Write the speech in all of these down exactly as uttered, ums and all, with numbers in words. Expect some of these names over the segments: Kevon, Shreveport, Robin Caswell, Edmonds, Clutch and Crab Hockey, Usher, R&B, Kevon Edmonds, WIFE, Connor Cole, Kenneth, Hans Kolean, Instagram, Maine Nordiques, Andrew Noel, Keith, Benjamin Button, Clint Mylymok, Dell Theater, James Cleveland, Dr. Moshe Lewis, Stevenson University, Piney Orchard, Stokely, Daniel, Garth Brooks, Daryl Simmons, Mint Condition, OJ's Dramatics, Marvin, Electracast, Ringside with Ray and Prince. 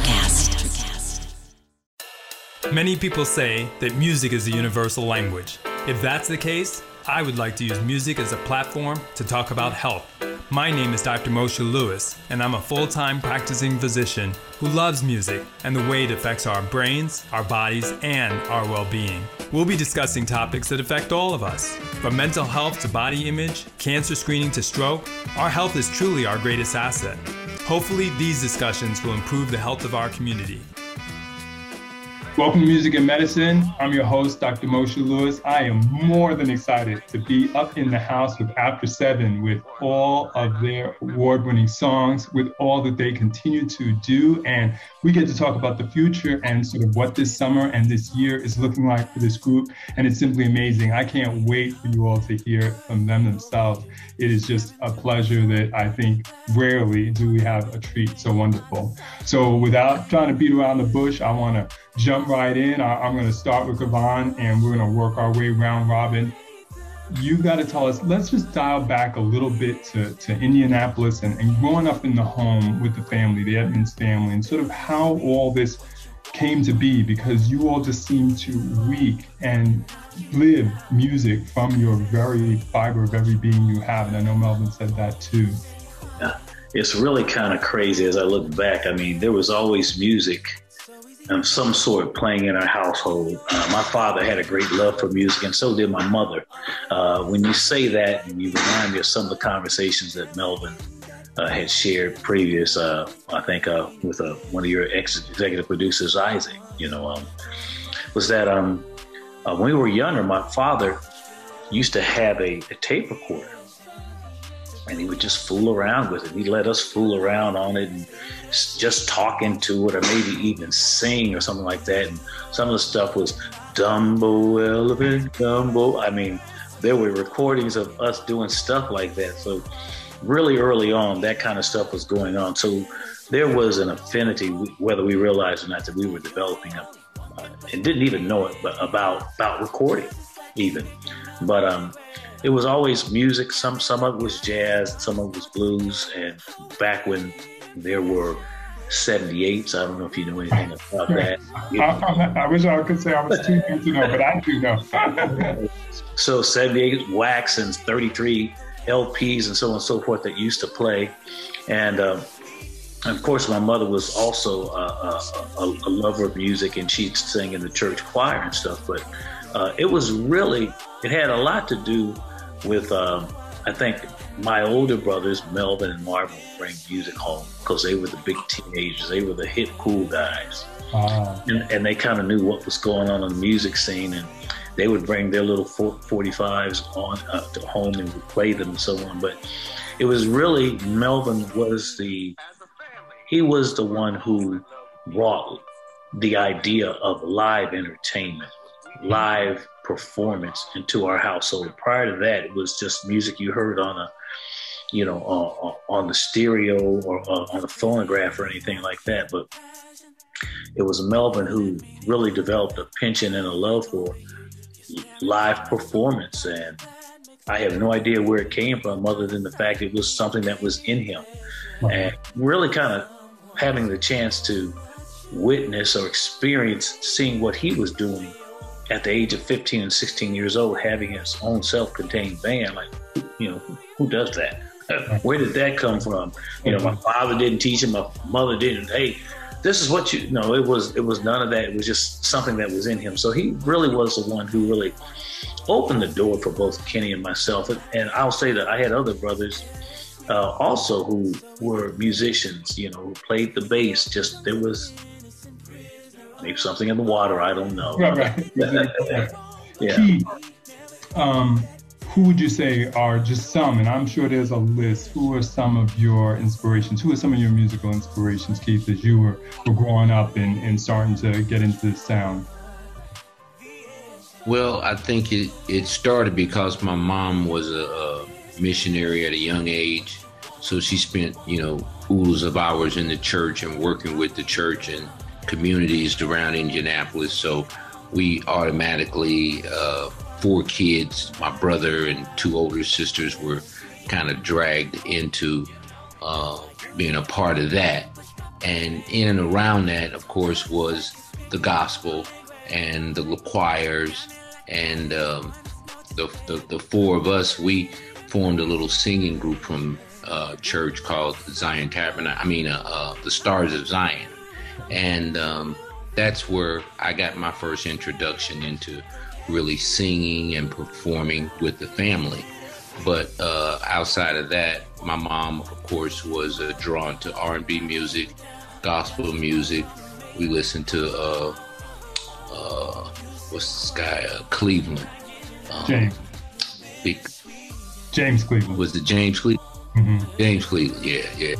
Electracast. Many people say that music is a universal language. If that's the case, I would like to use music as a platform to talk about health. My name is Doctor Moshe Lewis, and I'm a full-time practicing physician who loves music and the way it affects our brains, our bodies, and our well-being. We'll be discussing topics that affect all of us, from mental health to body image, cancer screening to stroke. Our health is truly our greatest asset. Hopefully, these discussions will improve the health of our community. Welcome to Music and Medicine. I'm your host, Doctor Moshe Lewis. I am more than excited to be up in the house with After seven, with all of their award-winning songs, with all that they continue to do. And we get to talk about the future and sort of what this summer and this year is looking like for this group. And it's simply amazing. I can't wait for you all to hear from them themselves. It is just a pleasure that I think rarely do we have a treat so wonderful. So without trying to beat around the bush, I want to jump right in. I, I'm going to start with Kevon, and we're going to work our way round robin. You've got to tell us, let's just dial back a little bit to, to Indianapolis and, and growing up in the home with the family, the Edmonds family, and sort of how all this came to be, because you all just seem to weave and live music from your very fiber of every being you have. And I know Melvin said that too. Yeah, it's really kind of crazy as I look back. I mean, there was always music of some sort playing in our household. Uh, my father had a great love for music, and so did my mother. Uh, when you say that, and you remind me of some of the conversations that Melvin uh, had shared previous, uh, I think uh, with uh, one of your ex- executive producers, Isaac, you know, um, was that um, uh, when we were younger, my father used to have a, a tape recorder, and he would just fool around with it. He let us fool around on it and just talk into it, or maybe even sing or something like that. And some of the stuff was Dumbo, Elephant, Dumbo. I mean, there were recordings of us doing stuff like that. So really early on, that kind of stuff was going on. So there was an affinity, whether we realized or not, that we were developing up, uh, and didn't even know it, but about, about recording even. But, um, it was always music. Some some of it was jazz, some of it was blues. And back when there were seventy-eights, I don't know if you know anything about that. I, I wish I could say I was too young to know, but I do know. So seventy-eight wax and thirty-three L Ps and so on and so forth that used to play. And, um, and of course, my mother was also a, a, a lover of music, and she'd sing in the church choir and stuff. But uh, it was really, it had a lot to do with, um, I think, my older brothers, Melvin and Marvin, would bring music home because they were the big teenagers. They were the hip, cool guys. Wow. And, and they kind of knew what was going on in the music scene. And they would bring their little forty-fives on uh, to home and would play them and so on. But it was really, Melvin was the, he was the one who brought the idea of live entertainment, live performance into our household. Prior to that, it was just music you heard on a, you know, uh, on the stereo or uh, on a phonograph or anything like that. But it was Melvin who really developed a penchant and a love for live performance. And I have no idea where it came from other than the fact it was something that was in him. And really kind of having the chance to witness or experience seeing what he was doing at the age of fifteen and sixteen years old, having his own self-contained band, like, you know, who does that? Where did that come from? You know, my father didn't teach him, my mother didn't. Hey, this is what you, no, it was, it was none of that. It was just something that was in him. So he really was the one who really opened the door for both Kenny and myself. And I'll say that I had other brothers uh, also who were musicians, you know, who played the bass. Just, there was, maybe something in the water, I don't know. Right, right. Yeah. Yeah. Keith, um, who would you say are just some, and I'm sure there's a list, who are some of your inspirations? Who are some of your musical inspirations, Keith, as you were, were growing up and, and starting to get into the sound? Well, I think it, it started because my mom was a, a missionary at a young age. So she spent, you know, oodles of hours in the church and working with the church and communities around Indianapolis. So we automatically, uh, four kids, my brother and two older sisters, were kind of dragged into uh, being a part of that. And in and around that, of course, was the gospel and the choirs. And um, the, the the four of us, we formed a little singing group from uh, church called Zion Tabernacle. I mean, uh, uh, the Stars of Zion. And um, that's where I got my first introduction into really singing and performing with the family. But uh, outside of that, my mom, of course, was uh, drawn to R and B music, gospel music. We listened to, uh, uh, what's this guy, uh, Cleveland. Um, James. Big, James Cleveland. Was it James Cleveland? Mm-hmm. James Cleveland, yeah, yeah.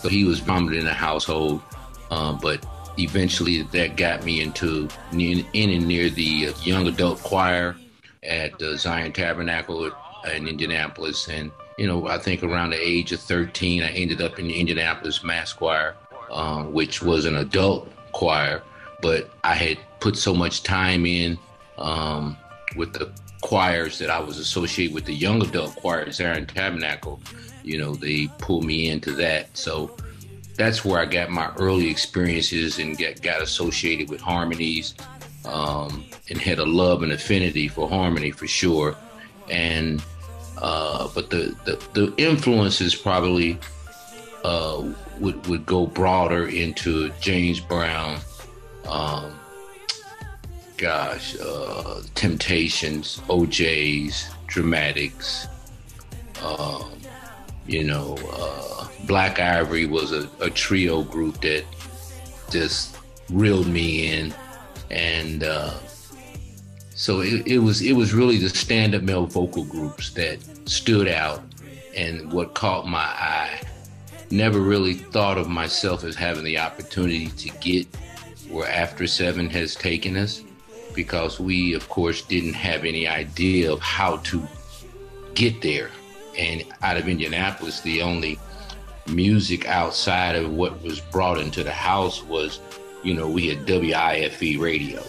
So he was prominent in the household, uh, but eventually that got me into in, in and near the young adult choir at the Zion Tabernacle in Indianapolis. And, you know, I think around the age of thirteen, I ended up in the Indianapolis Mass Choir, um, which was an adult choir, but I had put so much time in um, with the choirs that I was associated with the young adult choir at Zion Tabernacle. You know, they pulled me into that. So that's where I got my early experiences and get, got associated with harmonies, Um, and had a love and affinity for harmony for sure. And uh, but the, the, the influences probably uh, would, would go broader into James Brown, um, gosh, uh, Temptations, O J's Dramatics, uh, you know, uh, Black Ivory was a, a trio group that just reeled me in. And uh, so it, it was it was really the stand-up male vocal groups that stood out and what caught my eye. Never really thought of myself as having the opportunity to get where After seven has taken us, because we, of course, didn't have any idea of how to get there. And out of Indianapolis, the only music outside of what was brought into the house was, you know, we had W I F E radio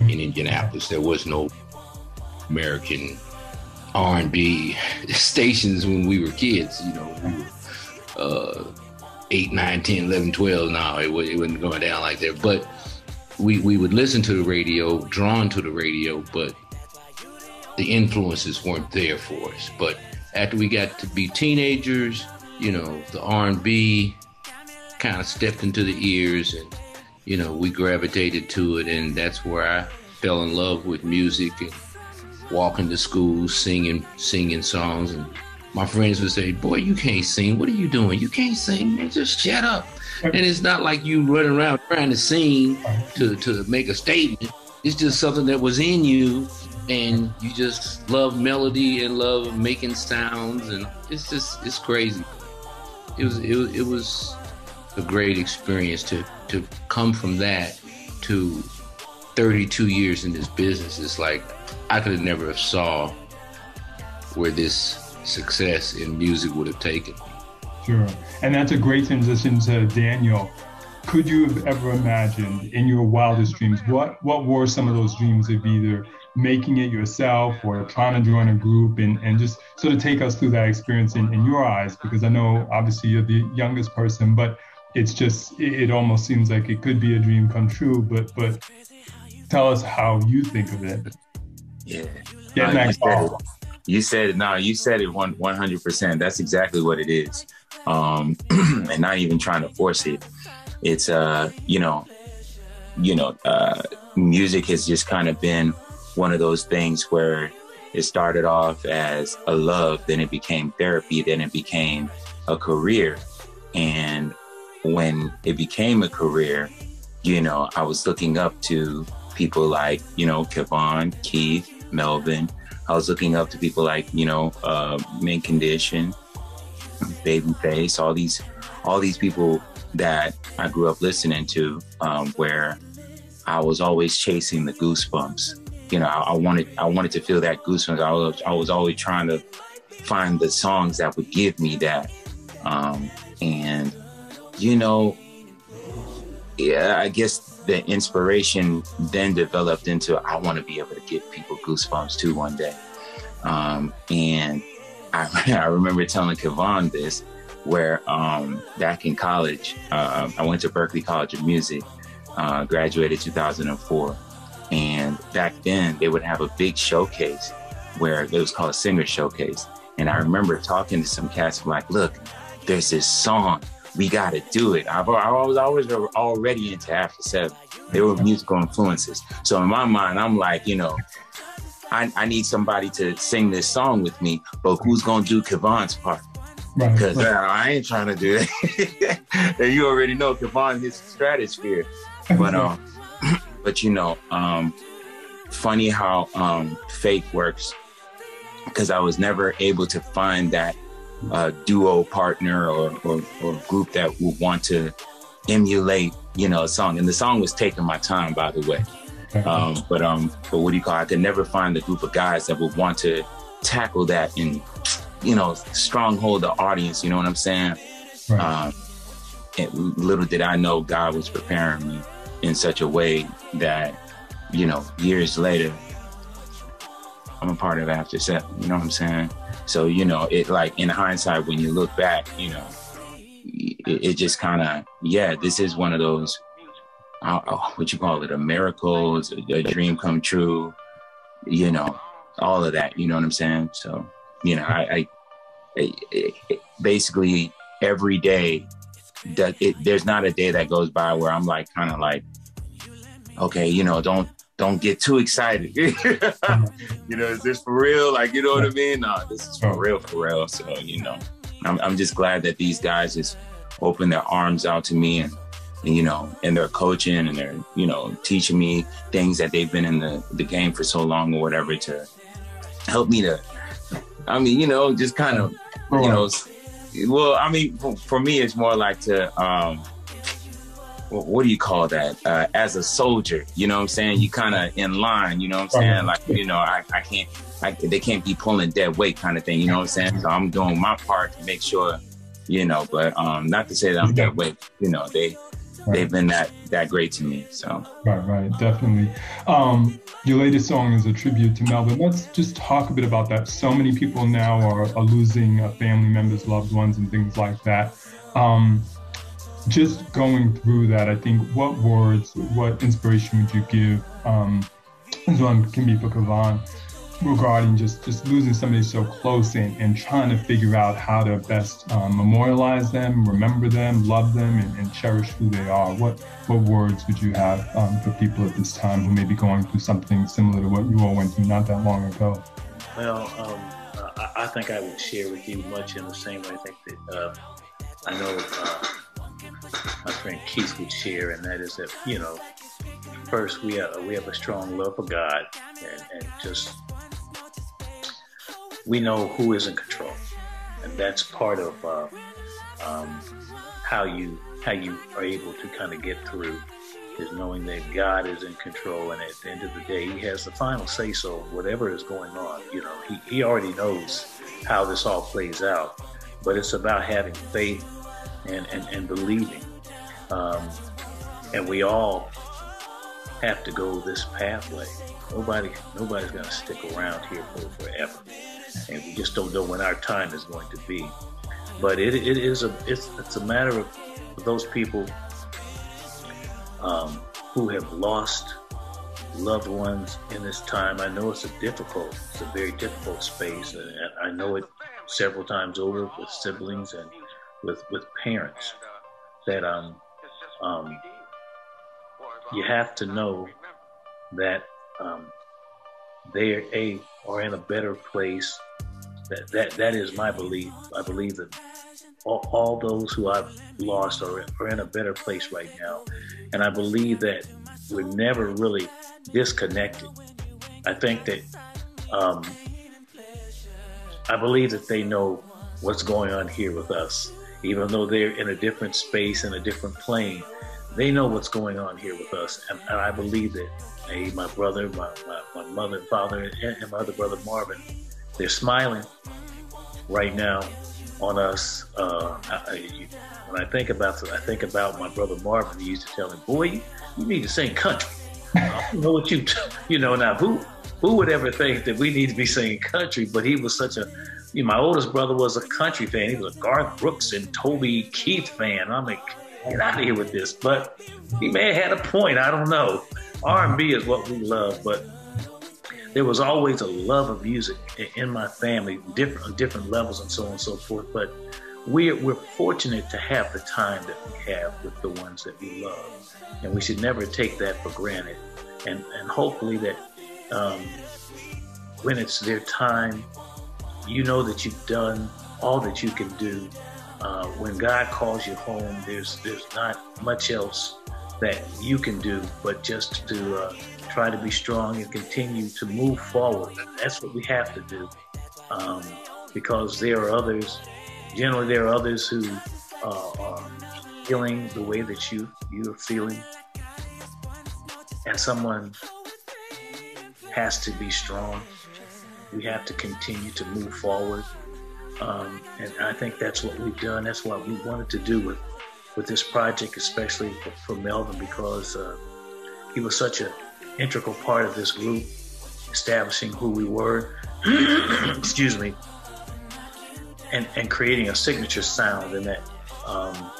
in Indianapolis. There was no American R and B stations when we were kids. You know, we were uh, eight, nine, ten, eleven, twelve. No, it, was, it wasn't going down like that. But we, we would listen to the radio, drawn to the radio, but the influences weren't there for us. But after we got to be teenagers, you know, the R and B kind of stepped into the ears, and you know, we gravitated to it, and that's where I fell in love with music and walking to school, singing, singing songs. And my friends would say, boy, you can't sing. What are you doing? You can't sing, man. Just shut up. And it's not like you run around trying to sing to, to make a statement. It's just something that was in you, and you just love melody and love making sounds. And it's just, it's crazy. It was, it was, it was a great experience to, to come from that to thirty-two years in this business. It's like I could have never have saw where this success in music would have taken me. Sure. And that's a great transition to Daniel. Could you have ever imagined in your wildest dreams, what, what were some of those dreams of either making it yourself or trying to join a group, and, and just sort of take us through that experience in, in your eyes? Because I know obviously you're the youngest person, but it's just, it almost seems like it could be a dream come true, but but tell us how you think of it. Yeah. Yeah, no, you, said, you said, no, you said it one, one hundred percent. That's exactly what it is. Um, and not even trying to force it. It's, uh, you know, you know, uh, music has just kind of been one of those things where it started off as a love, then it became therapy, then it became a career. And when it became a career, you know, I was looking up to people like, you know, Kevon, Keith, Melvin. I was looking up to people like, you know, uh, Mint Condition, Babyface, all these, all these people that I grew up listening to, um, where I was always chasing the goosebumps. You know, I, I wanted, I wanted to feel that goosebumps. I was, I was always trying to find the songs that would give me that, um, and. You know, yeah, I guess the inspiration then developed into, I want to be able to give people goosebumps too one day. Um, and I, I remember telling Kevon this, where um, back in college, uh, I went to Berklee College of Music, uh, graduated two thousand four. And back then they would have a big showcase where it was called a singer showcase. And I remember talking to some cats like, look, there's this song, we got to do it. I've, I was always already into After seven. There were musical influences. So in my mind, I'm like, you know, I, I need somebody to sing this song with me, but who's going to do Kevon's part? Because right. uh, I ain't trying to do it. And you already know Kevon, his stratosphere. But, um, but you know, um, funny how um, fate works, because I was never able to find that uh, duo partner or, or, or group that would want to emulate, you know, a song. And the song was Taking My Time, by the way. Um, but um, but what do you call it? I could never find a group of guys that would want to tackle that and, you know, stronghold the audience. You know what I'm saying? Right. Um, and little did I know God was preparing me in such a way that, you know, years later, I'm a part of After seven. You know what I'm saying? So, you know, it like in hindsight, when you look back, you know, it, it just kind of, yeah, this is one of those. Oh, what you call it, a miracle, it's a, a dream come true, you know, all of that, you know what I'm saying? So, you know, I, I, I basically every day, that it, there's not a day that goes by where I'm like, kind of like, okay, you know, don't don't get too excited. You know, is this for real? Like, you know what I mean? No, this is for real, for real. So, you know, I'm, I'm just glad that these guys just opened their arms out to me and, you know, and they're coaching and they're, you know, teaching me things that they've been in the, the game for so long or whatever to help me to, I mean, you know, just kind of, you know, well, I mean, for, for me, it's more like to, um, what do you call that? Uh, as a soldier, you know what I'm saying? You kind of in line, you know what I'm saying? Like, you know, I, I can't, I, they can't be pulling dead weight kind of thing, you know what I'm saying? So I'm doing my part to make sure, you know, but um, not to say that I'm dead weight, you know, they, Right. They've been that that great to me. So right, right, definitely. Um, your latest song is a tribute to Melvin. Let's just talk a bit about that. So many people now are, are losing uh, family members, loved ones, and things like that. Um, just going through that, I think, what words, what inspiration would you give? Um, this one can be for Kevon regarding just just losing somebody so close and, and trying to figure out how to best um, memorialize them, remember them, love them, and, and cherish who they are. What what words would you have um, for people at this time who may be going through something similar to what you all went through not that long ago? Well, um, I, I think I would share with you much in the same way I think that uh, I know uh, my friend Keith would share, and that is that, you know, first we, are, we have a strong love for God and, and just we know who is in control, and that's part of uh, um, how you how you are able to kind of get through, is knowing that God is in control, and at the end of the day, He has the final say-so of whatever is going on. You know, He He already knows how this all plays out, but it's about having faith and and, and believing, um, and we all have to go this pathway. Nobody nobody's going to stick around here for forever. And we just don't know when our time is going to be. But it, it is a it's, it's a matter of those people um, who have lost loved ones in this time. I know it's a difficult, it's a very difficult space, and I know it several times over with siblings and with with parents. That um um you have to know that um, they are a are in a better place. That that that is my belief. I believe that all, all those who I've lost are, are in a better place right now, and I believe that we're never really disconnected. I think that um, I believe that they know what's going on here with us, even though they're in a different space, in a different plane. They know what's going on here with us, and, and I believe that. Hey, my brother, my, my, my mother and father, and, and my other brother Marvin, they're smiling right now on us. Uh, I, I, when I think about I think about my brother Marvin. He used to tell me, "Boy, you, you need to sing country." I don't know what you, t-. you know. Now, who who would ever think that we need to be singing country? But he was such a you know, my oldest brother was a country fan. He was a Garth Brooks and Toby Keith fan. I'm like, get out of here with this. But he may have had a point. I don't know. R and B is what we love, but there was always a love of music in my family, different different levels and so on and so forth. But we're, we're fortunate to have the time that we have with the ones that we love. And we should never take that for granted. And, and hopefully that um, when it's their time, you know that you've done all that you can do. Uh, when God calls you home, there's there's not much else that you can do but just to uh, try to be strong and continue to move forward. That's what we have to do, um, because there are others, generally there are others who uh, are feeling the way that you, you're feeling, and someone has to be strong. We have to continue to move forward. Um, and I think that's what we've done. That's what we wanted to do with, with this project, especially for, for Melvin, because uh, he was such an integral part of this group, establishing who we were, excuse me, and, and creating a signature sound. And that um,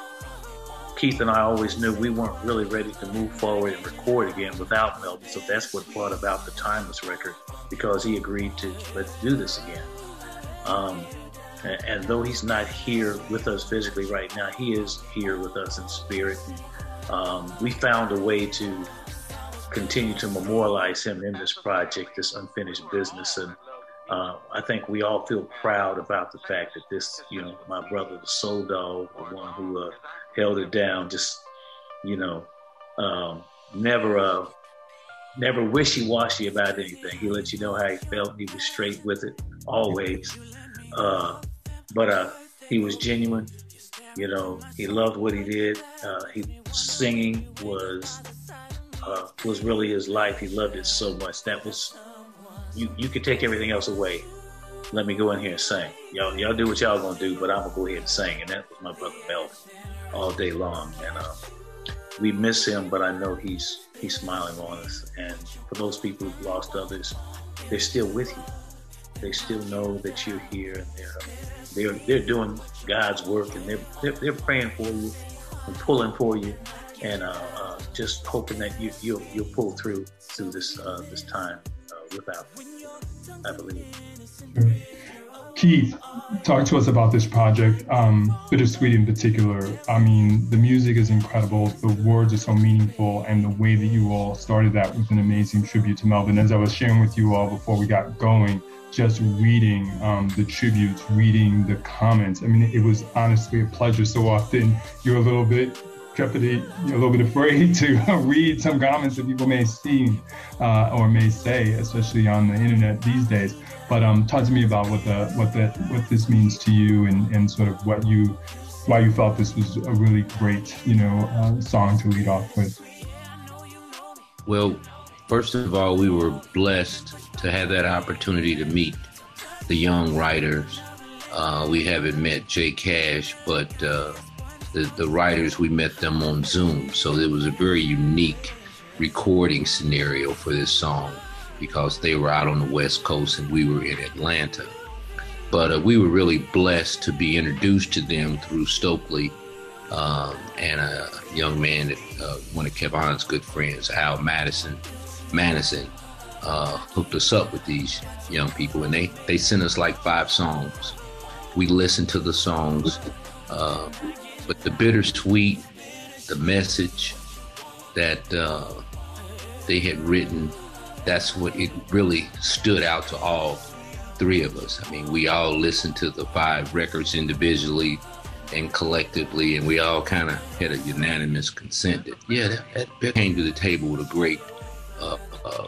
Keith and I always knew we weren't really ready to move forward and record again without Melvin. So that's what brought about the Timeless record, because he agreed to, let's do this again. Um, And though he's not here with us physically right now, he is here with us in spirit. And, um, we found a way to continue to memorialize him in this project, this Unfinished Business. And uh, I think we all feel proud about the fact that this, you know, my brother, the soul dog, the one who uh, held it down, just, you know, um, never uh, never wishy-washy about anything. He let you know how he felt. He was straight with it, always. Uh, But uh, he was genuine, you know, he loved what he did. Uh, he, singing was uh, was really his life. He loved it so much. That was, you, you could take everything else away. Let me go in here and sing. Y'all y'all do what y'all gonna do, but I'm gonna go ahead and sing. And that was my brother Melvin all day long. And uh, we miss him, but I know he's, he's smiling on us. And for those people who've lost others, they're still with you. They still know that you're here, and they're they're they're doing God's work, and they're they're, they're praying for you, and pulling for you, and uh, uh, just hoping that you you'll, you'll pull through through this uh, this time uh, without you, I believe. Keith, talk to us about this project, um, Bittersweet in particular. I mean, the music is incredible, the words are so meaningful, and the way that you all started that was an amazing tribute to Melvin. As I was sharing with you all before we got going, just reading um, the tributes, reading the comments. I mean, it was honestly a pleasure. So often you're a little bit trepidate, you're a little bit afraid to read some comments that people may see uh, or may say, especially on the internet these days. But um, talk to me about what the what the what this means to you, and, and sort of what you why you felt this was a really great, you know, uh, song to lead off with. Well, first of all, we were blessed to have that opportunity to meet the young writers. Uh, we haven't met Jay Cash, but uh, the, the writers, we met them on Zoom. So it was a very unique recording scenario for this song because they were out on the West Coast and we were in Atlanta. But uh, we were really blessed to be introduced to them through Stokely uh, and a young man, that uh, one of Kevon's good friends, Al Madison. Madison uh, hooked us up with these young people, and they, they sent us like five songs. We listened to the songs, uh, but the Bittersweet, the message that uh, they had written, that's what it really stood out to all three of us. I mean, we all listened to the five records individually and collectively, and we all kind of had a unanimous consent that, yeah, that, that came to the table with a great Uh, uh,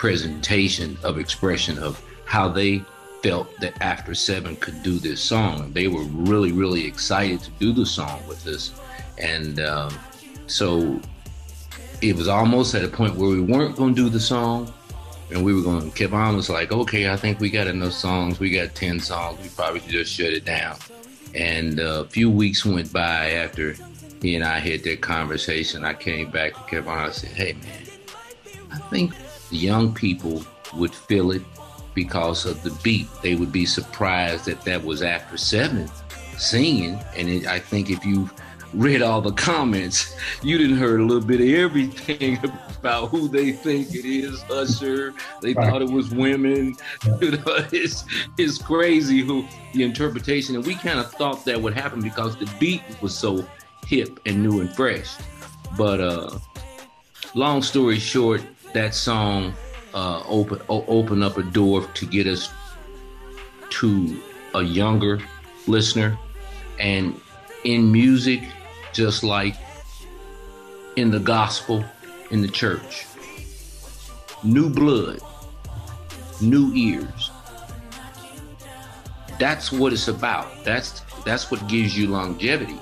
presentation of expression of how they felt that After Seven could do this song. They were really, really excited to do the song with us. And um, so it was almost at a point where we weren't going to do the song, and we were going, Kevon was like, okay, I think we got enough songs. We got ten songs. We probably should just shut it down. And uh, a few weeks went by after he and I had that conversation. I came back to Kevon and I said, hey, man, I think the young people would feel it because of the beat. They would be surprised that that was After seven singing. And it, I think if you read all the comments, you didn't heard a little bit of everything about who they think it is, Usher. They right. thought it was women. Yeah. You know, it's, it's crazy who the interpretation. And we kind of thought that would happen because the beat was so hip and new and fresh. But uh, long story short, that song uh, open o- opened up a door to get us to a younger listener. And in music, just like in the gospel, in the church, new blood, new ears. That's what it's about. That's that's what gives you longevity,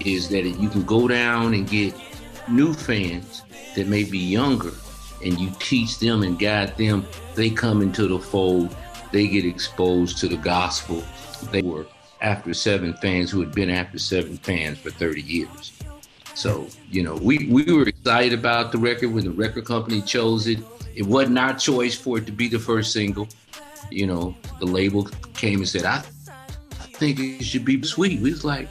is that you can go down and get new fans that may be younger, and you teach them and guide them. They come into the fold. They get exposed to the gospel. They were After seven fans who had been After seven fans for thirty years. So, you know, we, we were excited about the record when the record company chose it. It wasn't our choice for it to be the first single. You know, the label came and said, I think it should be Bittersweet. We was like,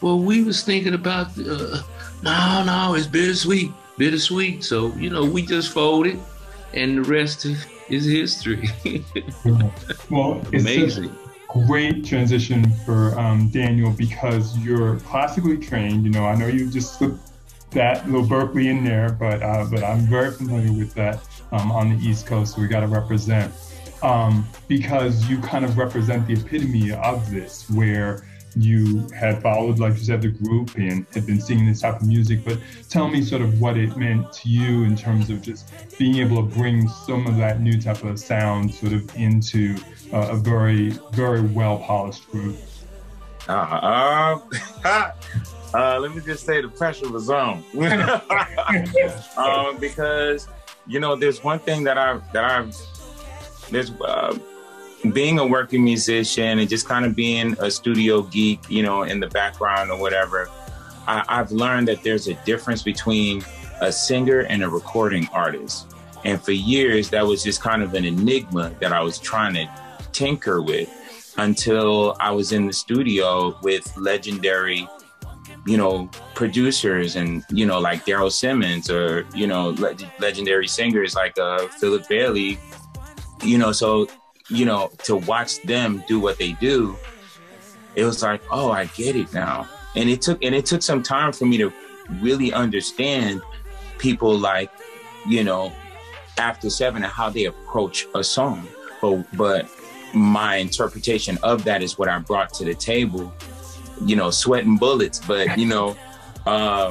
well, we was thinking about, uh, no, no, it's Bittersweet, Bittersweet. So, you know, we just folded, and the rest is history. Well, it's amazing. Just- Great transition for um, Daniel, because you're classically trained. You know, I know you just slipped that little Berklee in there, but uh, but I'm very familiar with that um, on the East Coast. So we got to represent um, because you kind of represent the epitome of this, where you had followed, like you said, the group and had been singing this type of music. But tell me sort of what it meant to you in terms of just being able to bring some of that new type of sound sort of into Uh, a very, very well-polished group. Uh, uh, uh, let me just say the pressure was on. um, because, you know, there's one thing that I've, that I've, there's uh, being a working musician and just kind of being a studio geek, you know, in the background or whatever, I, I've learned that there's a difference between a singer and a recording artist. And for years, that was just kind of an enigma that I was trying to tinker with until I was in the studio with legendary, you know, producers and, you know, like Daryl Simmons or, you know, le- legendary singers like uh, Philip Bailey, you know, so, you know, to watch them do what they do, it was like, oh, I get it now. And it took, and it took some time for me to really understand people like, you know, After seven and how they approach a song. But, but my interpretation of that is what I brought to the table, you know, sweating bullets. But, you know, um,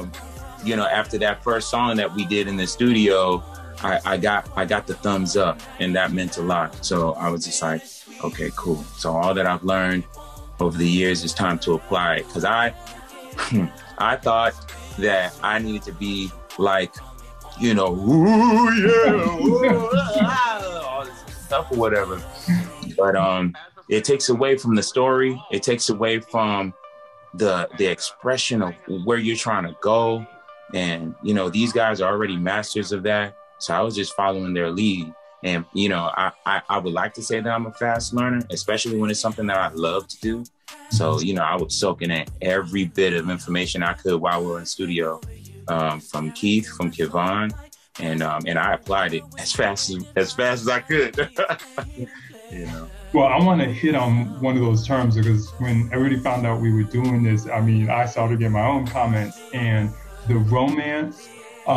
you know, after that first song that we did in the studio, I, I got I got the thumbs up, and that meant a lot. So I was just like, okay, cool. So all that I've learned over the years is time to apply it. Cause I, I thought that I needed to be like, you know, ooh, yeah, ooh, ah, all this stuff or whatever. But um, it takes away from the story. It takes away from the the expression of where you're trying to go. And, you know, these guys are already masters of that. So I was just following their lead. And, you know, I, I, I would like to say that I'm a fast learner, especially when it's something that I love to do. So, you know, I would soak in every bit of information I could while we were in studio. Um, from Keith, from Kevon, and um, and I applied it as fast as, as fast as I could. You know. Well, I want to hit on one of those terms, because when everybody found out we were doing this, I mean, I started getting my own comments, and the romance,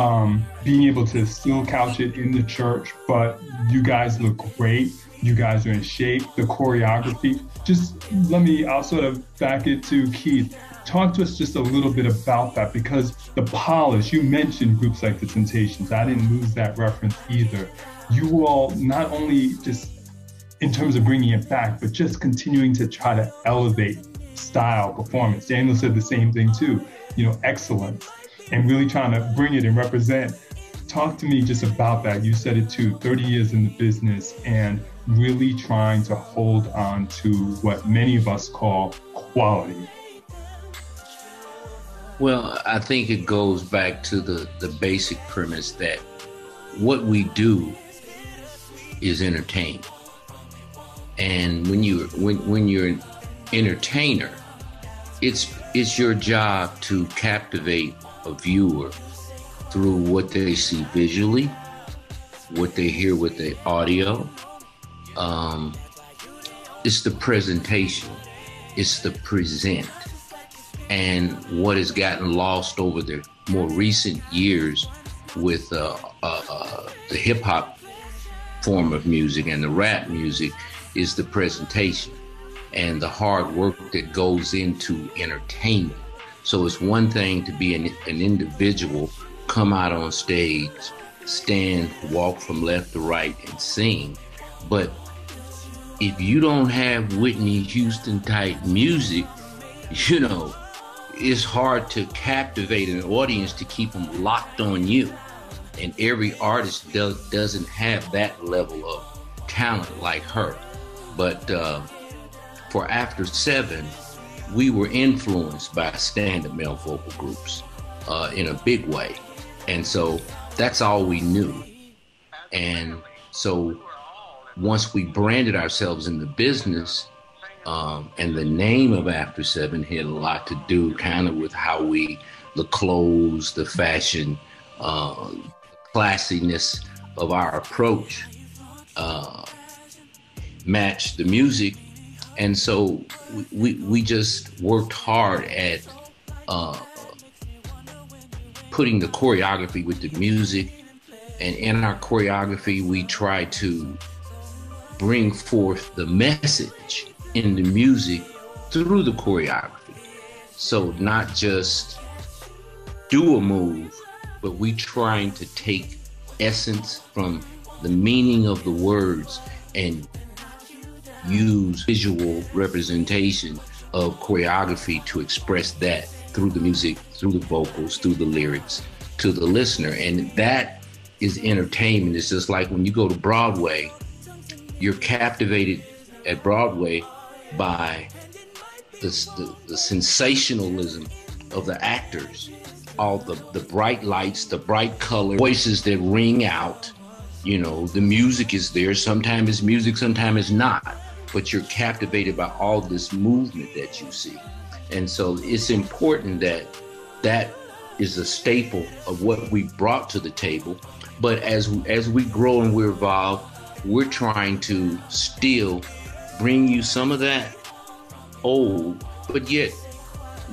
um, being able to still couch it in the church, but you guys look great. You guys are in shape. The choreography. Just let me, I'll sort of back it to Keith. Talk to us just a little bit about that, because the polish, you mentioned groups like the Temptations. I didn't lose that reference either. You all, not only just in terms of bringing it back, but just continuing to try to elevate style, performance. Daniel said the same thing too, you know, excellence, and really trying to bring it and represent. Talk to me just about that. You said it too, thirty years in the business and really trying to hold on to what many of us call quality. Well, I think it goes back to the, the basic premise that what we do is entertain. And when you when when you're an entertainer, it's it's your job to captivate a viewer through what they see visually, what they hear with the audio. Um, it's the presentation, it's the present. And what has gotten lost over the more recent years with uh, uh, uh, the hip hop form of music and the rap music is the presentation and the hard work that goes into entertainment. So it's one thing to be an, an individual, come out on stage, stand, walk from left to right and sing. But if you don't have Whitney Houston type music, you know, it's hard to captivate an audience to keep them locked on you. And every artist do- doesn't have that level of talent like her. But uh, for After Seven, we were influenced by stand-up male vocal groups uh, in a big way. And so that's all we knew. And so once we branded ourselves in the business, Um, and the name of After Seven had a lot to do kind of with how we, the clothes, the fashion, uh, classiness of our approach uh, matched the music. And so we, we just worked hard at uh, putting the choreography with the music. And in our choreography, we try to bring forth the message in the music through the choreography. So not just do a move, but we trying to take essence from the meaning of the words and use visual representation of choreography to express that through the music, through the vocals, through the lyrics to the listener. And that is entertainment. It's just like when you go to Broadway, you're captivated at Broadway by the, the, the sensationalism of the actors, all the, the bright lights, the bright color, voices that ring out, you know, the music is there. Sometimes it's music, sometimes it's not, but you're captivated by all this movement that you see. And so it's important that that is a staple of what we brought to the table. But as, as we grow and we evolve, we're trying to still bring you some of that old, but yet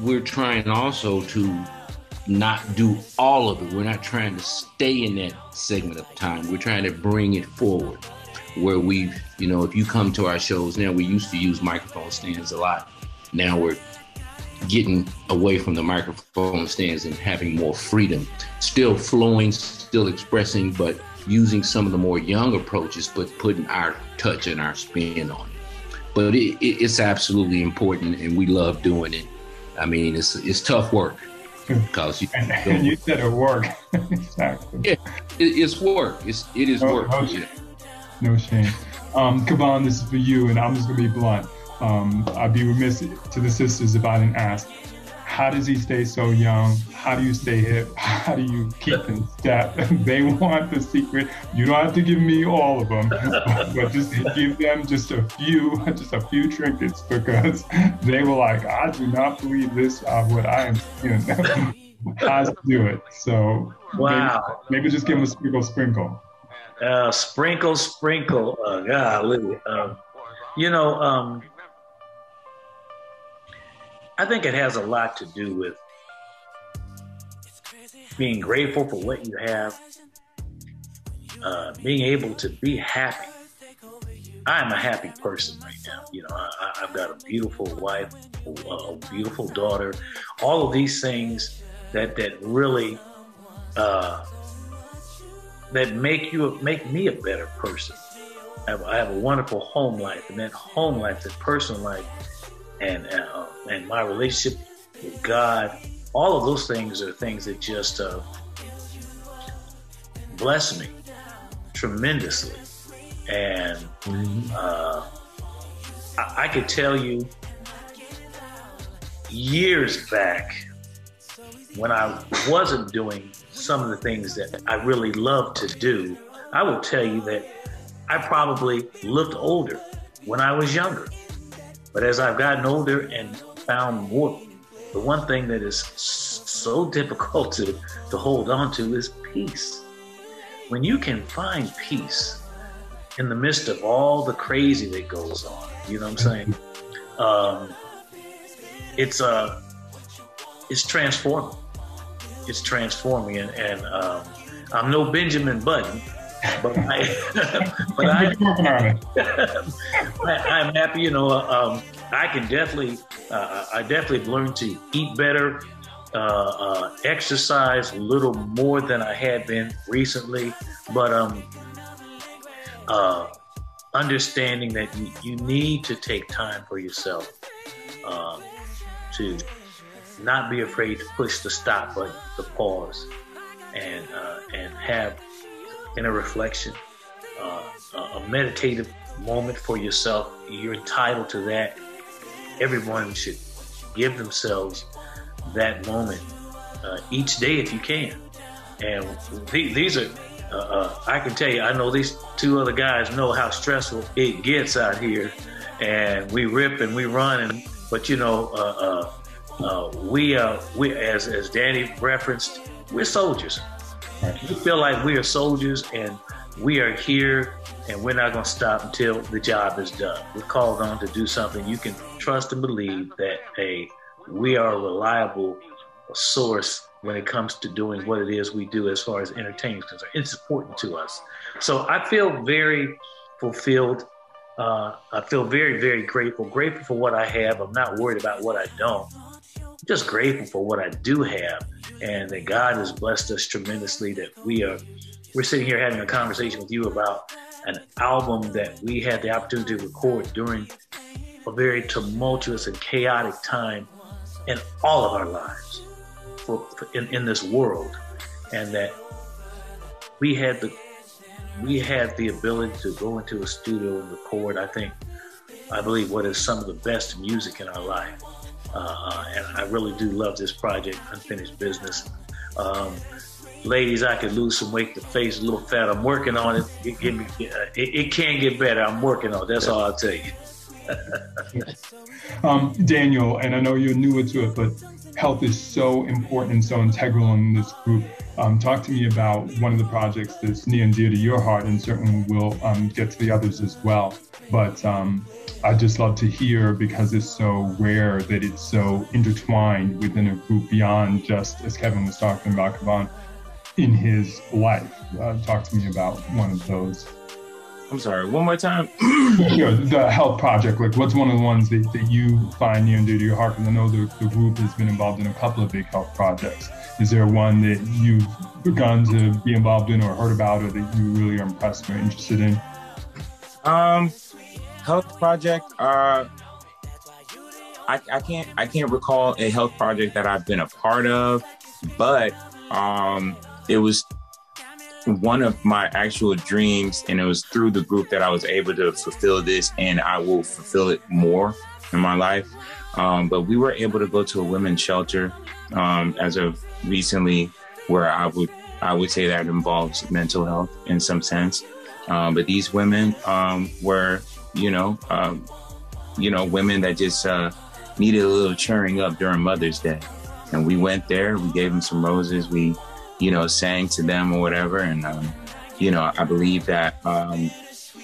we're trying also to not do all of it. We're not trying to stay in that segment of time. We're trying to bring it forward where we've, you know, if you come to our shows now, we used to use microphone stands a lot. Now we're getting away from the microphone stands and having more freedom, still flowing, still expressing, but using some of the more young approaches, but putting our touch and our spin on it. But it, it, it's absolutely important, and we love doing it. I mean, it's it's tough work. Because you, and you said it work. Exactly. Yeah, it, it's work. It's, it is oh, work. No, yeah. No shame. Um, Kevon, this is for you, and I'm just going to be blunt. Um, I'd be remiss to the sisters if I didn't ask, how does he stay so young? How do you stay hip? How do you keep in step? They want the secret. You don't have to give me all of them, but just give them just a few, just a few trinkets, because they were like, I do not believe this of what I am seeing. How to do it? So wow. maybe, maybe just give them a sprinkle, sprinkle. Uh, sprinkle, sprinkle. Uh, golly. Um, you know, um, I think it has a lot to do with being grateful for what you have, uh, being able to be happy. I'm a happy person right now. You know, I, I've got a beautiful wife, a beautiful daughter, all of these things that that really uh, that make you make me a better person. I have, I have a wonderful home life, and that home life, that personal life, and uh, and my relationship with God, all of those things are things that just uh, bless me tremendously. And mm-hmm. uh, I-, I could tell you years back when I wasn't doing some of the things that I really love to do, I will tell you that I probably looked older when I was younger. But as I've gotten older and found more, the one thing that is so difficult to, to hold on to is peace. When you can find peace in the midst of all the crazy that goes on, you know what I'm saying? Um, it's uh, it's transforming. It's transforming. And, and um, I'm no Benjamin Button, but I, but I, I, I'm happy, you know, um, I can definitely, uh, I definitely learned to eat better, uh, uh, exercise a little more than I had been recently, but um, uh, understanding that you, you need to take time for yourself, um, to not be afraid to push the stop button, the pause, and uh, and have inner reflection, uh, a meditative moment for yourself. You're entitled to that. Everyone should give themselves that moment uh, each day if you can. And th- these are, uh, uh, I can tell you, I know these two other guys know how stressful it gets out here, and we rip and we run, and but you know, uh, uh, uh, we uh, we as as Danny referenced, we're soldiers. We feel like we are soldiers, and we are here, and we're not going to stop until the job is done. We're called on to do something. You can trust and believe that a we are a reliable source when it comes to doing what it is we do as far as entertainment is concerned. It's important to us. So I feel very fulfilled. Uh, I feel very, very grateful. Grateful for what I have. I'm not worried about what I don't. Just grateful for what I do have, and that God has blessed us tremendously, that we are, we're sitting here having a conversation with you about an album that we had the opportunity to record during a very tumultuous and chaotic time in all of our lives for, for in, in this world. And that we had the, we had the ability to go into a studio and record, I think, I believe what is some of the best music in our life. Uh, and I really do love this project, Unfinished Business. Um, ladies, I could lose some weight, the face a little fat. I'm working on it. It, get me, it, it can get better. I'm working on it. That's all I'll tell you. Yes. um, Daniel, and I know you're newer to it, but health is so important and so integral in this group. Um, talk to me about one of the projects that's near and dear to your heart, and certainly we'll um, get to the others as well. But um, I'd just love to hear, because it's so rare that it's so intertwined within a group beyond just, as Kevin was talking about, Kevon, in his life. Uh, talk to me about one of those. I'm sorry, one more time? You know, the health project, like what's one of the ones that, that you find near and dear to your heart? Because I know the, the group has been involved in a couple of big health projects. Is there one that you've begun to be involved in or heard about, or that you really are impressed or interested in? Um, health project, uh, I, I can't I can't recall a health project that I've been a part of, but um, it was one of my actual dreams, and it was through the group that I was able to fulfill this, and I will fulfill it more in my life. Um, but we were able to go to a women's shelter um, as of recently, where I would I would say that involves mental health in some sense. Um, but these women um, were, you know, um, you know, women that just uh, needed a little cheering up during Mother's Day, and we went there. We gave them some roses. We you know, sang to them or whatever. And, um, you know, I believe that um,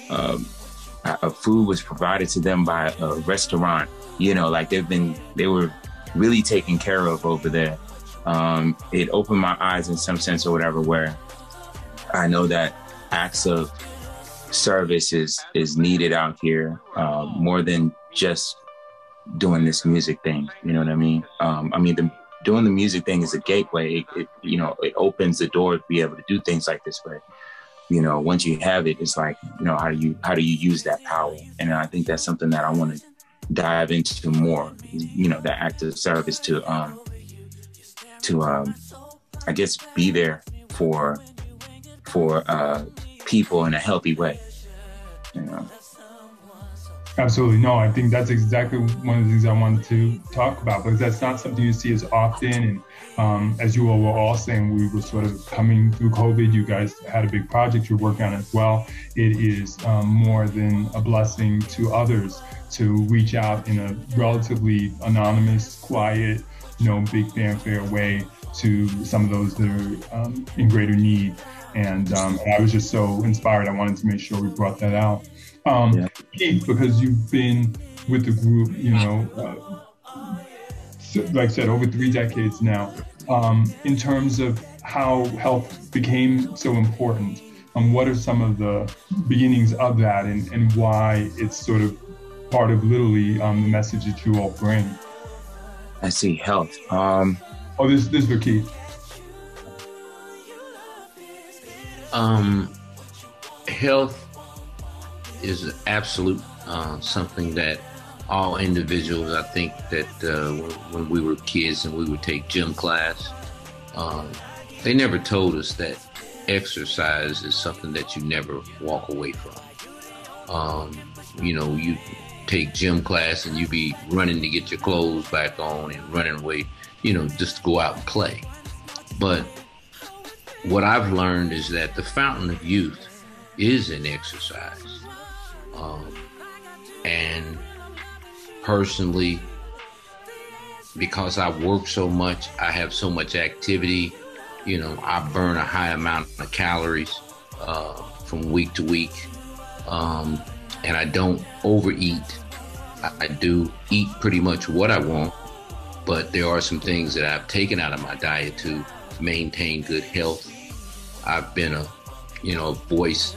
uh, uh, food was provided to them by a restaurant, you know, like they've been, they were really taken care of over there. Um, it opened my eyes in some sense or whatever, where I know that acts of service is, is needed out here uh, more than just doing this music thing. You know what I mean? Um, I mean, the Doing the music thing is a gateway. It, it, you know, it opens the door to be able to do things like this. But, you know, once you have it, it's like, you know, how do you how do you use that power? And I think that's something that I want to dive into more. You know, the act of service to um to um I guess be there for for uh people in a healthy way. You know. Absolutely. No, I think that's exactly one of the things I wanted to talk about, because that's not something you see as often. And um, as you all were all saying, we were sort of coming through COVID. You guys had a big project you're working on as well. It is um, more than a blessing to others to reach out in a relatively anonymous, quiet, you know, big fanfare way to some of those that are um, in greater need. And um, I was just so inspired. I wanted to make sure we brought that out. Um, yeah. Keith, because you've been with the group, you know, uh, like I said, over three decades now, um, in terms of how health became so important, um, what are some of the beginnings of that, and, and why it's sort of part of literally um, the message that you all bring? I see health. Um, oh, this, this is for Keith. Um, health is absolute, uh, something that all individuals, I think that uh, when we were kids and we would take gym class, um, they never told us that exercise is something that you never walk away from. Um, you know, you take gym class and you be running to get your clothes back on and running away, you know, just to go out and play. But what I've learned is that the fountain of youth is in exercise. Um, and personally, because I work so much, I have so much activity, you know, I burn a high amount of calories uh, from week to week. Um, and I don't overeat. I, I do eat pretty much what I want, but there are some things that I've taken out of my diet to maintain good health. I've been a, you know, a voice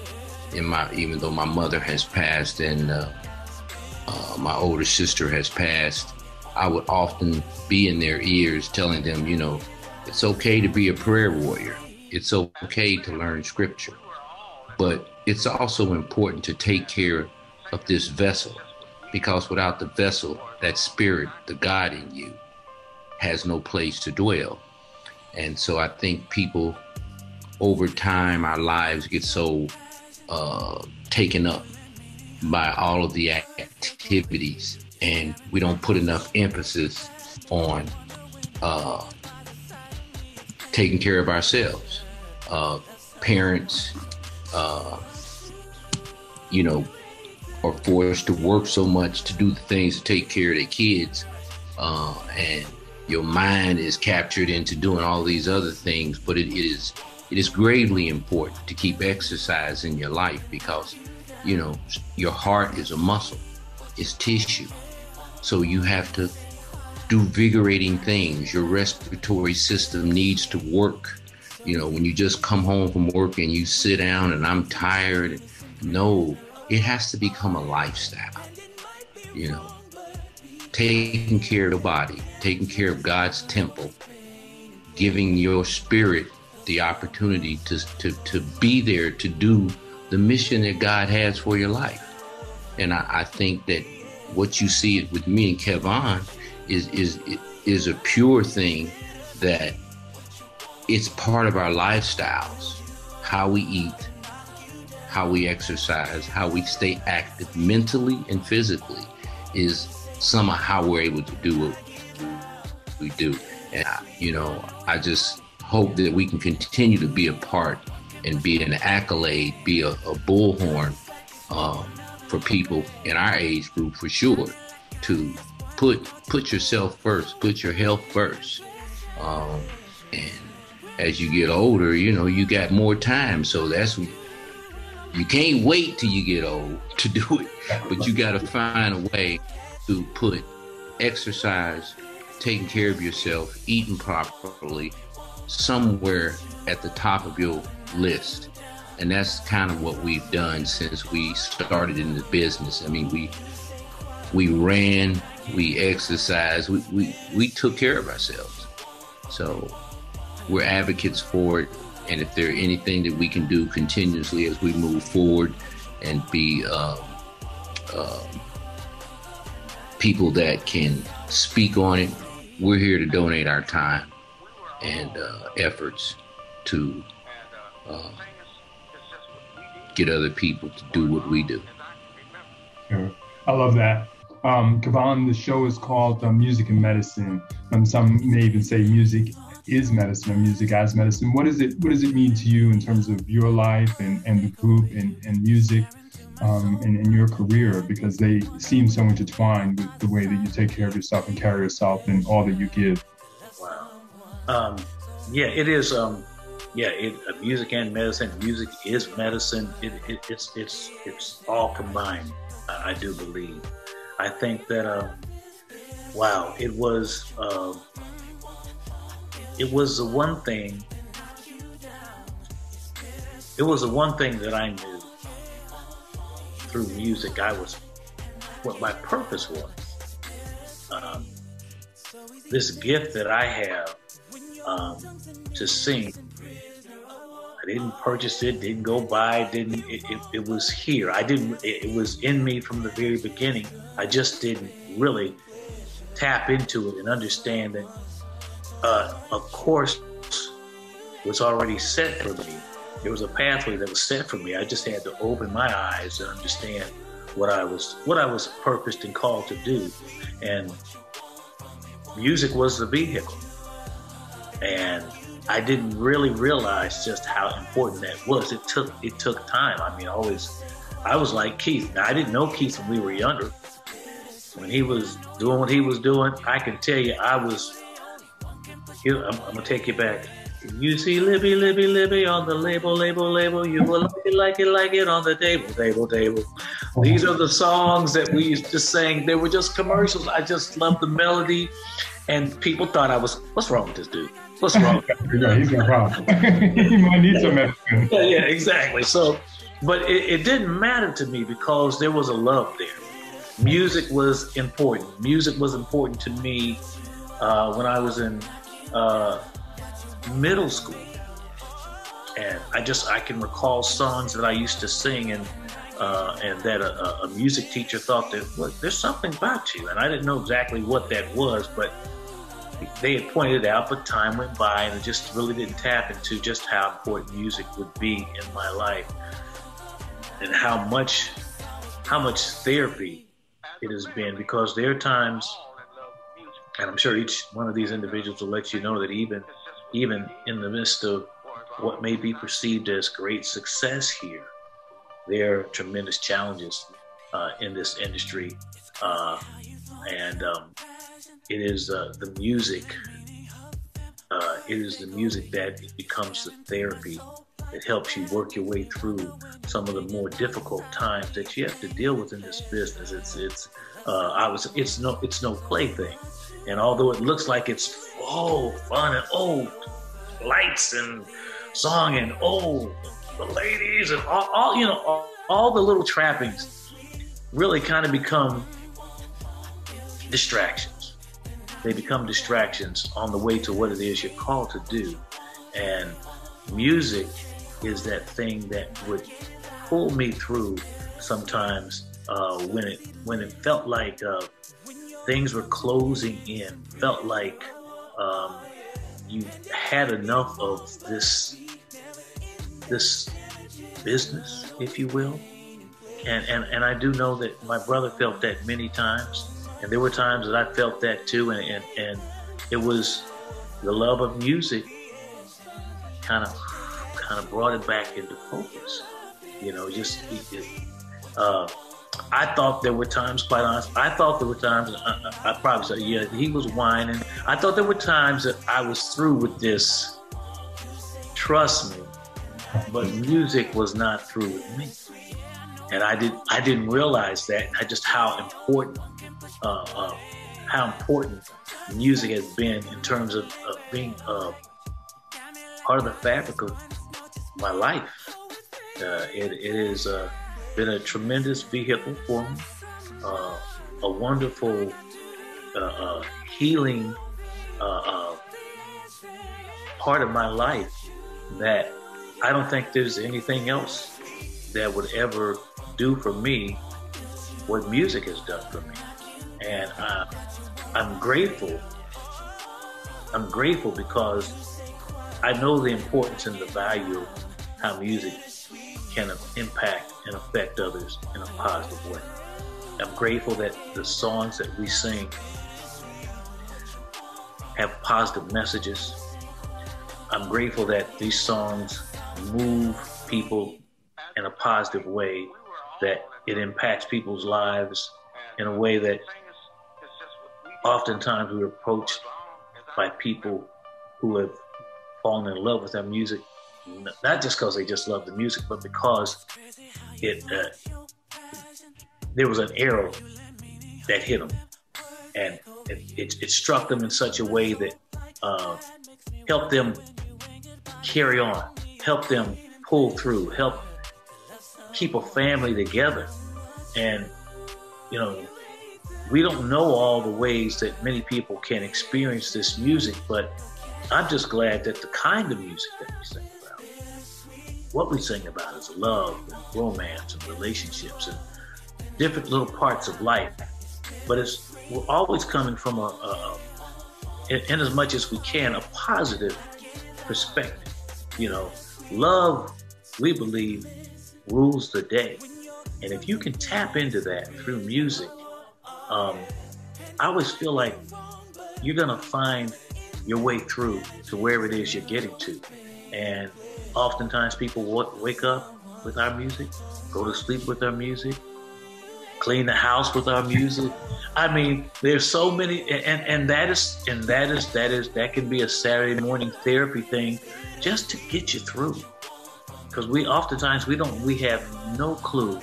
in my, even though my mother has passed and uh, uh, my older sister has passed, I would often be in their ears telling them, you know, it's okay to be a prayer warrior. It's okay to learn scripture, but it's also important to take care of this vessel, because without the vessel, that spirit, the God in you, has no place to dwell. And so I think people, over time, our lives get so Uh, taken up by all of the activities, and we don't put enough emphasis on uh, taking care of ourselves. Uh, parents, uh, you know, are forced to work so much to do the things to take care of their kids, uh, and your mind is captured into doing all these other things, but it is It is gravely important to keep exercise in your life, because, you know, your heart is a muscle, it's tissue. So you have to do invigorating things. Your respiratory system needs to work. You know, when you just come home from work and you sit down and I'm tired, no, it has to become a lifestyle. You know, taking care of the body, taking care of God's temple, giving your spirit the opportunity to, to to be there to do the mission that God has for your life. And I, I think that what you see with me and Kevon is is is a pure thing, that it's part of our lifestyles, how we eat, how we exercise, how we stay active mentally and physically is some of how we're able to do what we do. And, I, you know, I just hope that we can continue to be a part and be an accolade, be a, a bullhorn um, for people in our age group, for sure, to put put yourself first, put your health first. Um, and as you get older, you know, you got more time. So that's, you can't wait till you get old to do it, but you got to find a way to put exercise, taking care of yourself, eating properly, somewhere at the top of your list. And that's kind of what we've done since we started in the business. I mean, we we ran, we exercised, we, we, we took care of ourselves. So we're advocates for it. And if there are anything that we can do continuously as we move forward and be um, um, people that can speak on it, we're here to donate our time and uh, efforts to uh, get other people to do what we do. Sure. I love that. Um, Kevon, the show is called uh, Music and Medicine. Um, some may even say music is medicine or music as medicine. What is it? What does it mean to you in terms of your life and, and the group and, and music um, and, and your career? Because they seem so intertwined with the way that you take care of yourself and carry yourself and all that you give. Wow. Um, yeah, it is. Um, yeah, it, uh, music and medicine. Music is medicine. It, it, it's it's it's all combined. I, I do believe. I think that, uh, wow, it was uh, it was the one thing, it was the one thing that I knew through music I was, what my purpose was. Um, this gift that I have um, to sing, I didn't purchase it, didn't go buy, didn't, it, it, it was here. I didn't, it, it was in me from the very beginning. I just didn't really tap into it and understand that uh, a course was already set for me. There was a pathway that was set for me. I just had to open my eyes and understand what I was, what I was purposed and called to do. And music was the vehicle. And I didn't really realize just how important that was. It took it took time. I mean, I always, I was like Keith. Now, I didn't know Keith when we were younger. When he was doing what he was doing, I can tell you, I was, you know, I'm, I'm gonna take you back. You see Libby, Libby, Libby on the label, label, label. You will like it, like it, like it on the table, table, table. These are the songs that we used to sing. They were just commercials. I just loved the melody. And people thought I was, what's wrong with this dude? What's wrong? Yeah, he's got a problem. He might need some medicine. Yeah, yeah, exactly. So, but it, it didn't matter to me because there was a love there. Music was important. Music was important to me uh, when I was in uh, middle school. And I just, I can recall songs that I used to sing and uh, and that a, a music teacher thought that, well, there's something about you. And I didn't know exactly what that was, but they had pointed it out, but time went by and it just really didn't tap into just how important music would be in my life and how much how much therapy it has been, because there are times, and I'm sure each one of these individuals will let you know that even even in the midst of what may be perceived as great success here, there are tremendous challenges uh, in this industry uh, and um, It is uh, the music. Uh, it is the music that becomes the therapy that helps you work your way through some of the more difficult times that you have to deal with in this business. It's it's uh, I was it's no it's no plaything, and although it looks like it's oh fun and oh lights and song and oh the ladies and all, all you know all, all the little trappings really kind of become distractions. They become distractions on the way to what it is you're called to do. And music is that thing that would pull me through sometimes uh, when it when it felt like uh, things were closing in, felt like um, you had enough of this this business, if you will. And, and, and I do know that my brother felt that many times. And there were times that I felt that too, and, and, and it was the love of music kind of kind of brought it back into focus. You know, just it, uh, I thought there were times, quite honestly, I thought there were times, I, I probably said, yeah, he was whining. I thought there were times that I was through with this, trust me, but music was not through with me. And I, did, I didn't realize that, I just how important Uh, uh, how important music has been in terms of, of being uh, part of the fabric of my life. Uh, it, it has uh, been a tremendous vehicle for me, uh, a wonderful uh, uh, healing uh, uh, part of my life that I don't think there's anything else that would ever do for me what music has done for me. And uh, I'm grateful. I'm grateful because I know the importance and the value of how music can impact and affect others in a positive way. I'm grateful that the songs that we sing have positive messages. I'm grateful that these songs move people in a positive way, that it impacts people's lives in a way that oftentimes we're approached by people who have fallen in love with our music, not just because they just love the music, but because it uh, there was an arrow that hit them, and it, it, it struck them in such a way that uh, helped them carry on, helped them pull through, helped keep a family together. And, you know, we don't know all the ways that many people can experience this music, but I'm just glad that the kind of music that we sing about, what we sing about is love and romance and relationships and different little parts of life. But it's we're always coming from a, a, in as much as we can, a positive perspective. You know, love, we believe, rules the day. And if you can tap into that through music, um, I always feel like you're going to find your way through to wherever it is you're getting to. And oftentimes people w- wake up with our music, go to sleep with our music, clean the house with our music. I mean, there's so many, and, and that is, and that is, that is, that can be a Saturday morning therapy thing just to get you through. Because we oftentimes, we don't, we have no clue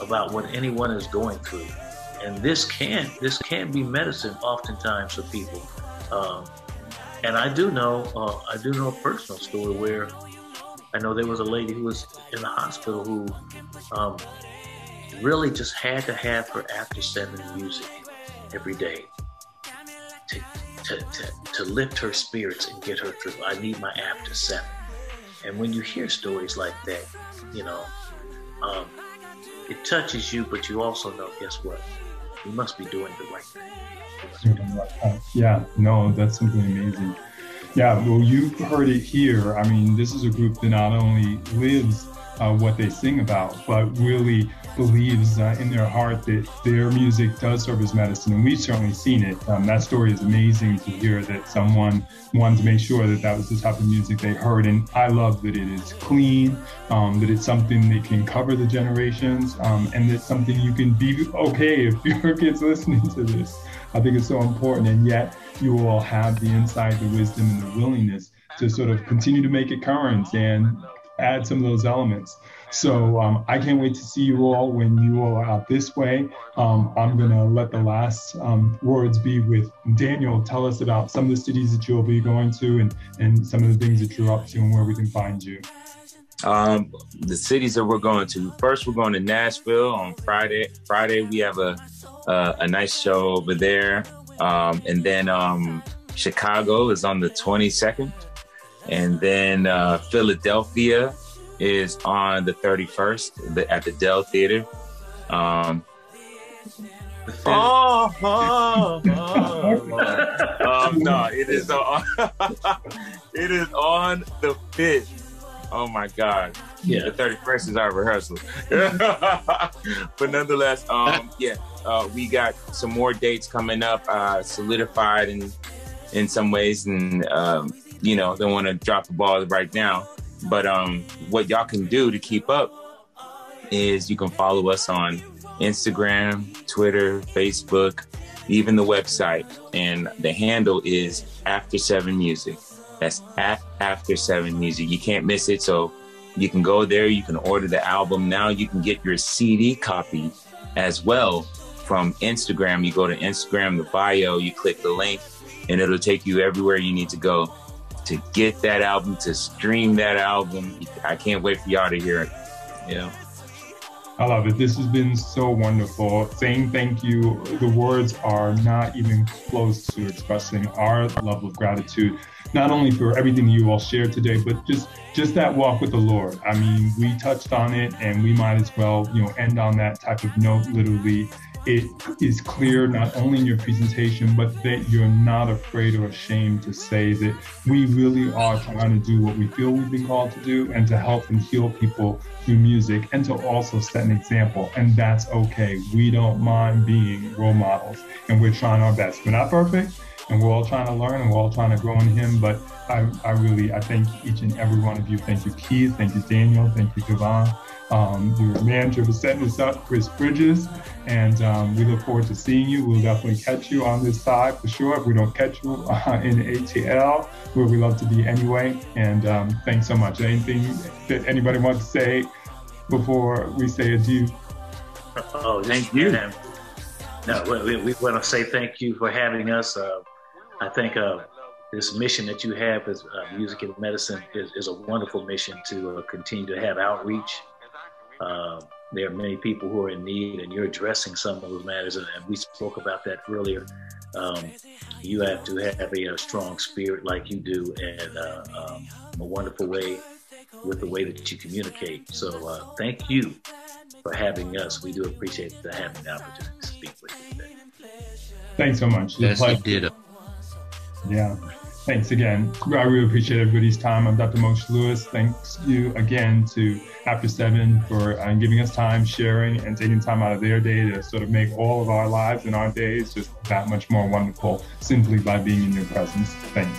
about what anyone is going through. And this can, this can be medicine oftentimes for people. Um, and I do know, uh, I do know a personal story where I know there was a lady who was in the hospital who um, really just had to have her After seven music every day to, to, to, to lift her spirits and get her through. I need my After seven. And when you hear stories like that, you know, um, it touches you, but you also know, guess what? You must be doing the right thing. Mm-hmm. Yeah, no, that's something amazing. Yeah, well, you've heard it here. I mean, this is a group that not only lives uh, what they sing about, but really believes uh, in their heart that their music does serve as medicine. And we've certainly seen it. Um, that story is amazing to hear that someone wanted to make sure that that was the type of music they heard. And I love that it is clean, um, that it's something that can cover the generations, um, and that's something you can be okay if your kids listening to this. I think it's so important. And yet you all have the insight, the wisdom, and the willingness to sort of continue to make it current and add some of those elements. So um, I can't wait to see you all when you all are out this way. Um, I'm going to let the last um, words be with Daniel. Tell us about some of the cities that you'll be going to and, and some of the things that you're up to and where we can find you. Um, the cities that we're going to. First, we're going to Nashville on Friday. Friday, we have a uh, a nice show over there. Um, and then um, Chicago is on the twenty-second. And then uh, Philadelphia is on the thirty-first at the Dell Theater. Um, oh, oh, oh, oh. Um, no, it is on, it is on the fifth. Oh my God. Yeah. The thirty-first is our rehearsal. But nonetheless, um, yeah, uh, we got some more dates coming up, uh, solidified in, in some ways. And, um, you know, don't want to drop the ball right now. But um, what y'all can do to keep up is you can follow us on Instagram, Twitter, Facebook, even the website. And the handle is After seven Music. That's at After seven Music. You can't miss it. So you can go there. You can order the album now. You can get your C D copy as well from Instagram. You go to Instagram, the bio, you click the link, and it'll take you everywhere you need to go to get that album, to stream that album. I can't wait for y'all to hear it. You know, I love it. This has been so wonderful. Saying thank you, the words are not even close to expressing our level of gratitude, not only for everything you all shared today, but just just that walk with the Lord. I mean, we touched on it, and we might as well, you know, end on that type of note, literally. it is clear not only in your presentation, but that you're not afraid or ashamed to say that we really are trying to do what we feel we've been called to do and to help and heal people through music and to also set an example. And that's okay. We don't mind being role models and we're trying our best. We're not perfect and we're all trying to learn and we're all trying to grow in Him. But I, I really, I thank each and every one of you. Thank you, Keith. Thank you, Daniel. Thank you, Kevon. Um, your manager for setting us up, Chris Bridges, and um, we look forward to seeing you. We'll definitely catch you on this side for sure. If we don't catch you uh, in A T L, where we love to be anyway. And um, thanks so much. Anything that anybody wants to say before we say adieu? Oh, thank you. And, no, we, we want to say thank you for having us. Uh, I think uh, this mission that you have is uh, Music and Medicine is, is a wonderful mission to uh, continue to have outreach. Uh, there are many people who are in need, and you're addressing some of those matters, and, and we spoke about that earlier. Um, you have to have a, a strong spirit like you do, and uh, um, a wonderful way with the way that you communicate. So uh, thank you for having us. We do appreciate the having the opportunity to speak with you today. Thanks so much. Yes, you did. Yeah. Thanks again. I really appreciate everybody's time. I'm Doctor Moshe Lewis. Thanks you again to After seven for uh, giving us time, sharing, and taking time out of their day to sort of make all of our lives and our days just that much more wonderful simply by being in your presence. Thanks.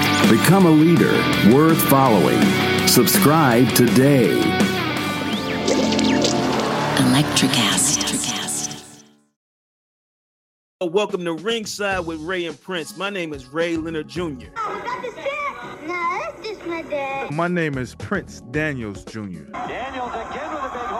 Become a leader worth following. Subscribe today. Electracast. Welcome to Ringside with Ray and Prince. My name is Ray Leonard Junior Oh, is that his dad? No, that's just my dad. My name is Prince Daniels Junior Daniels again with a big home.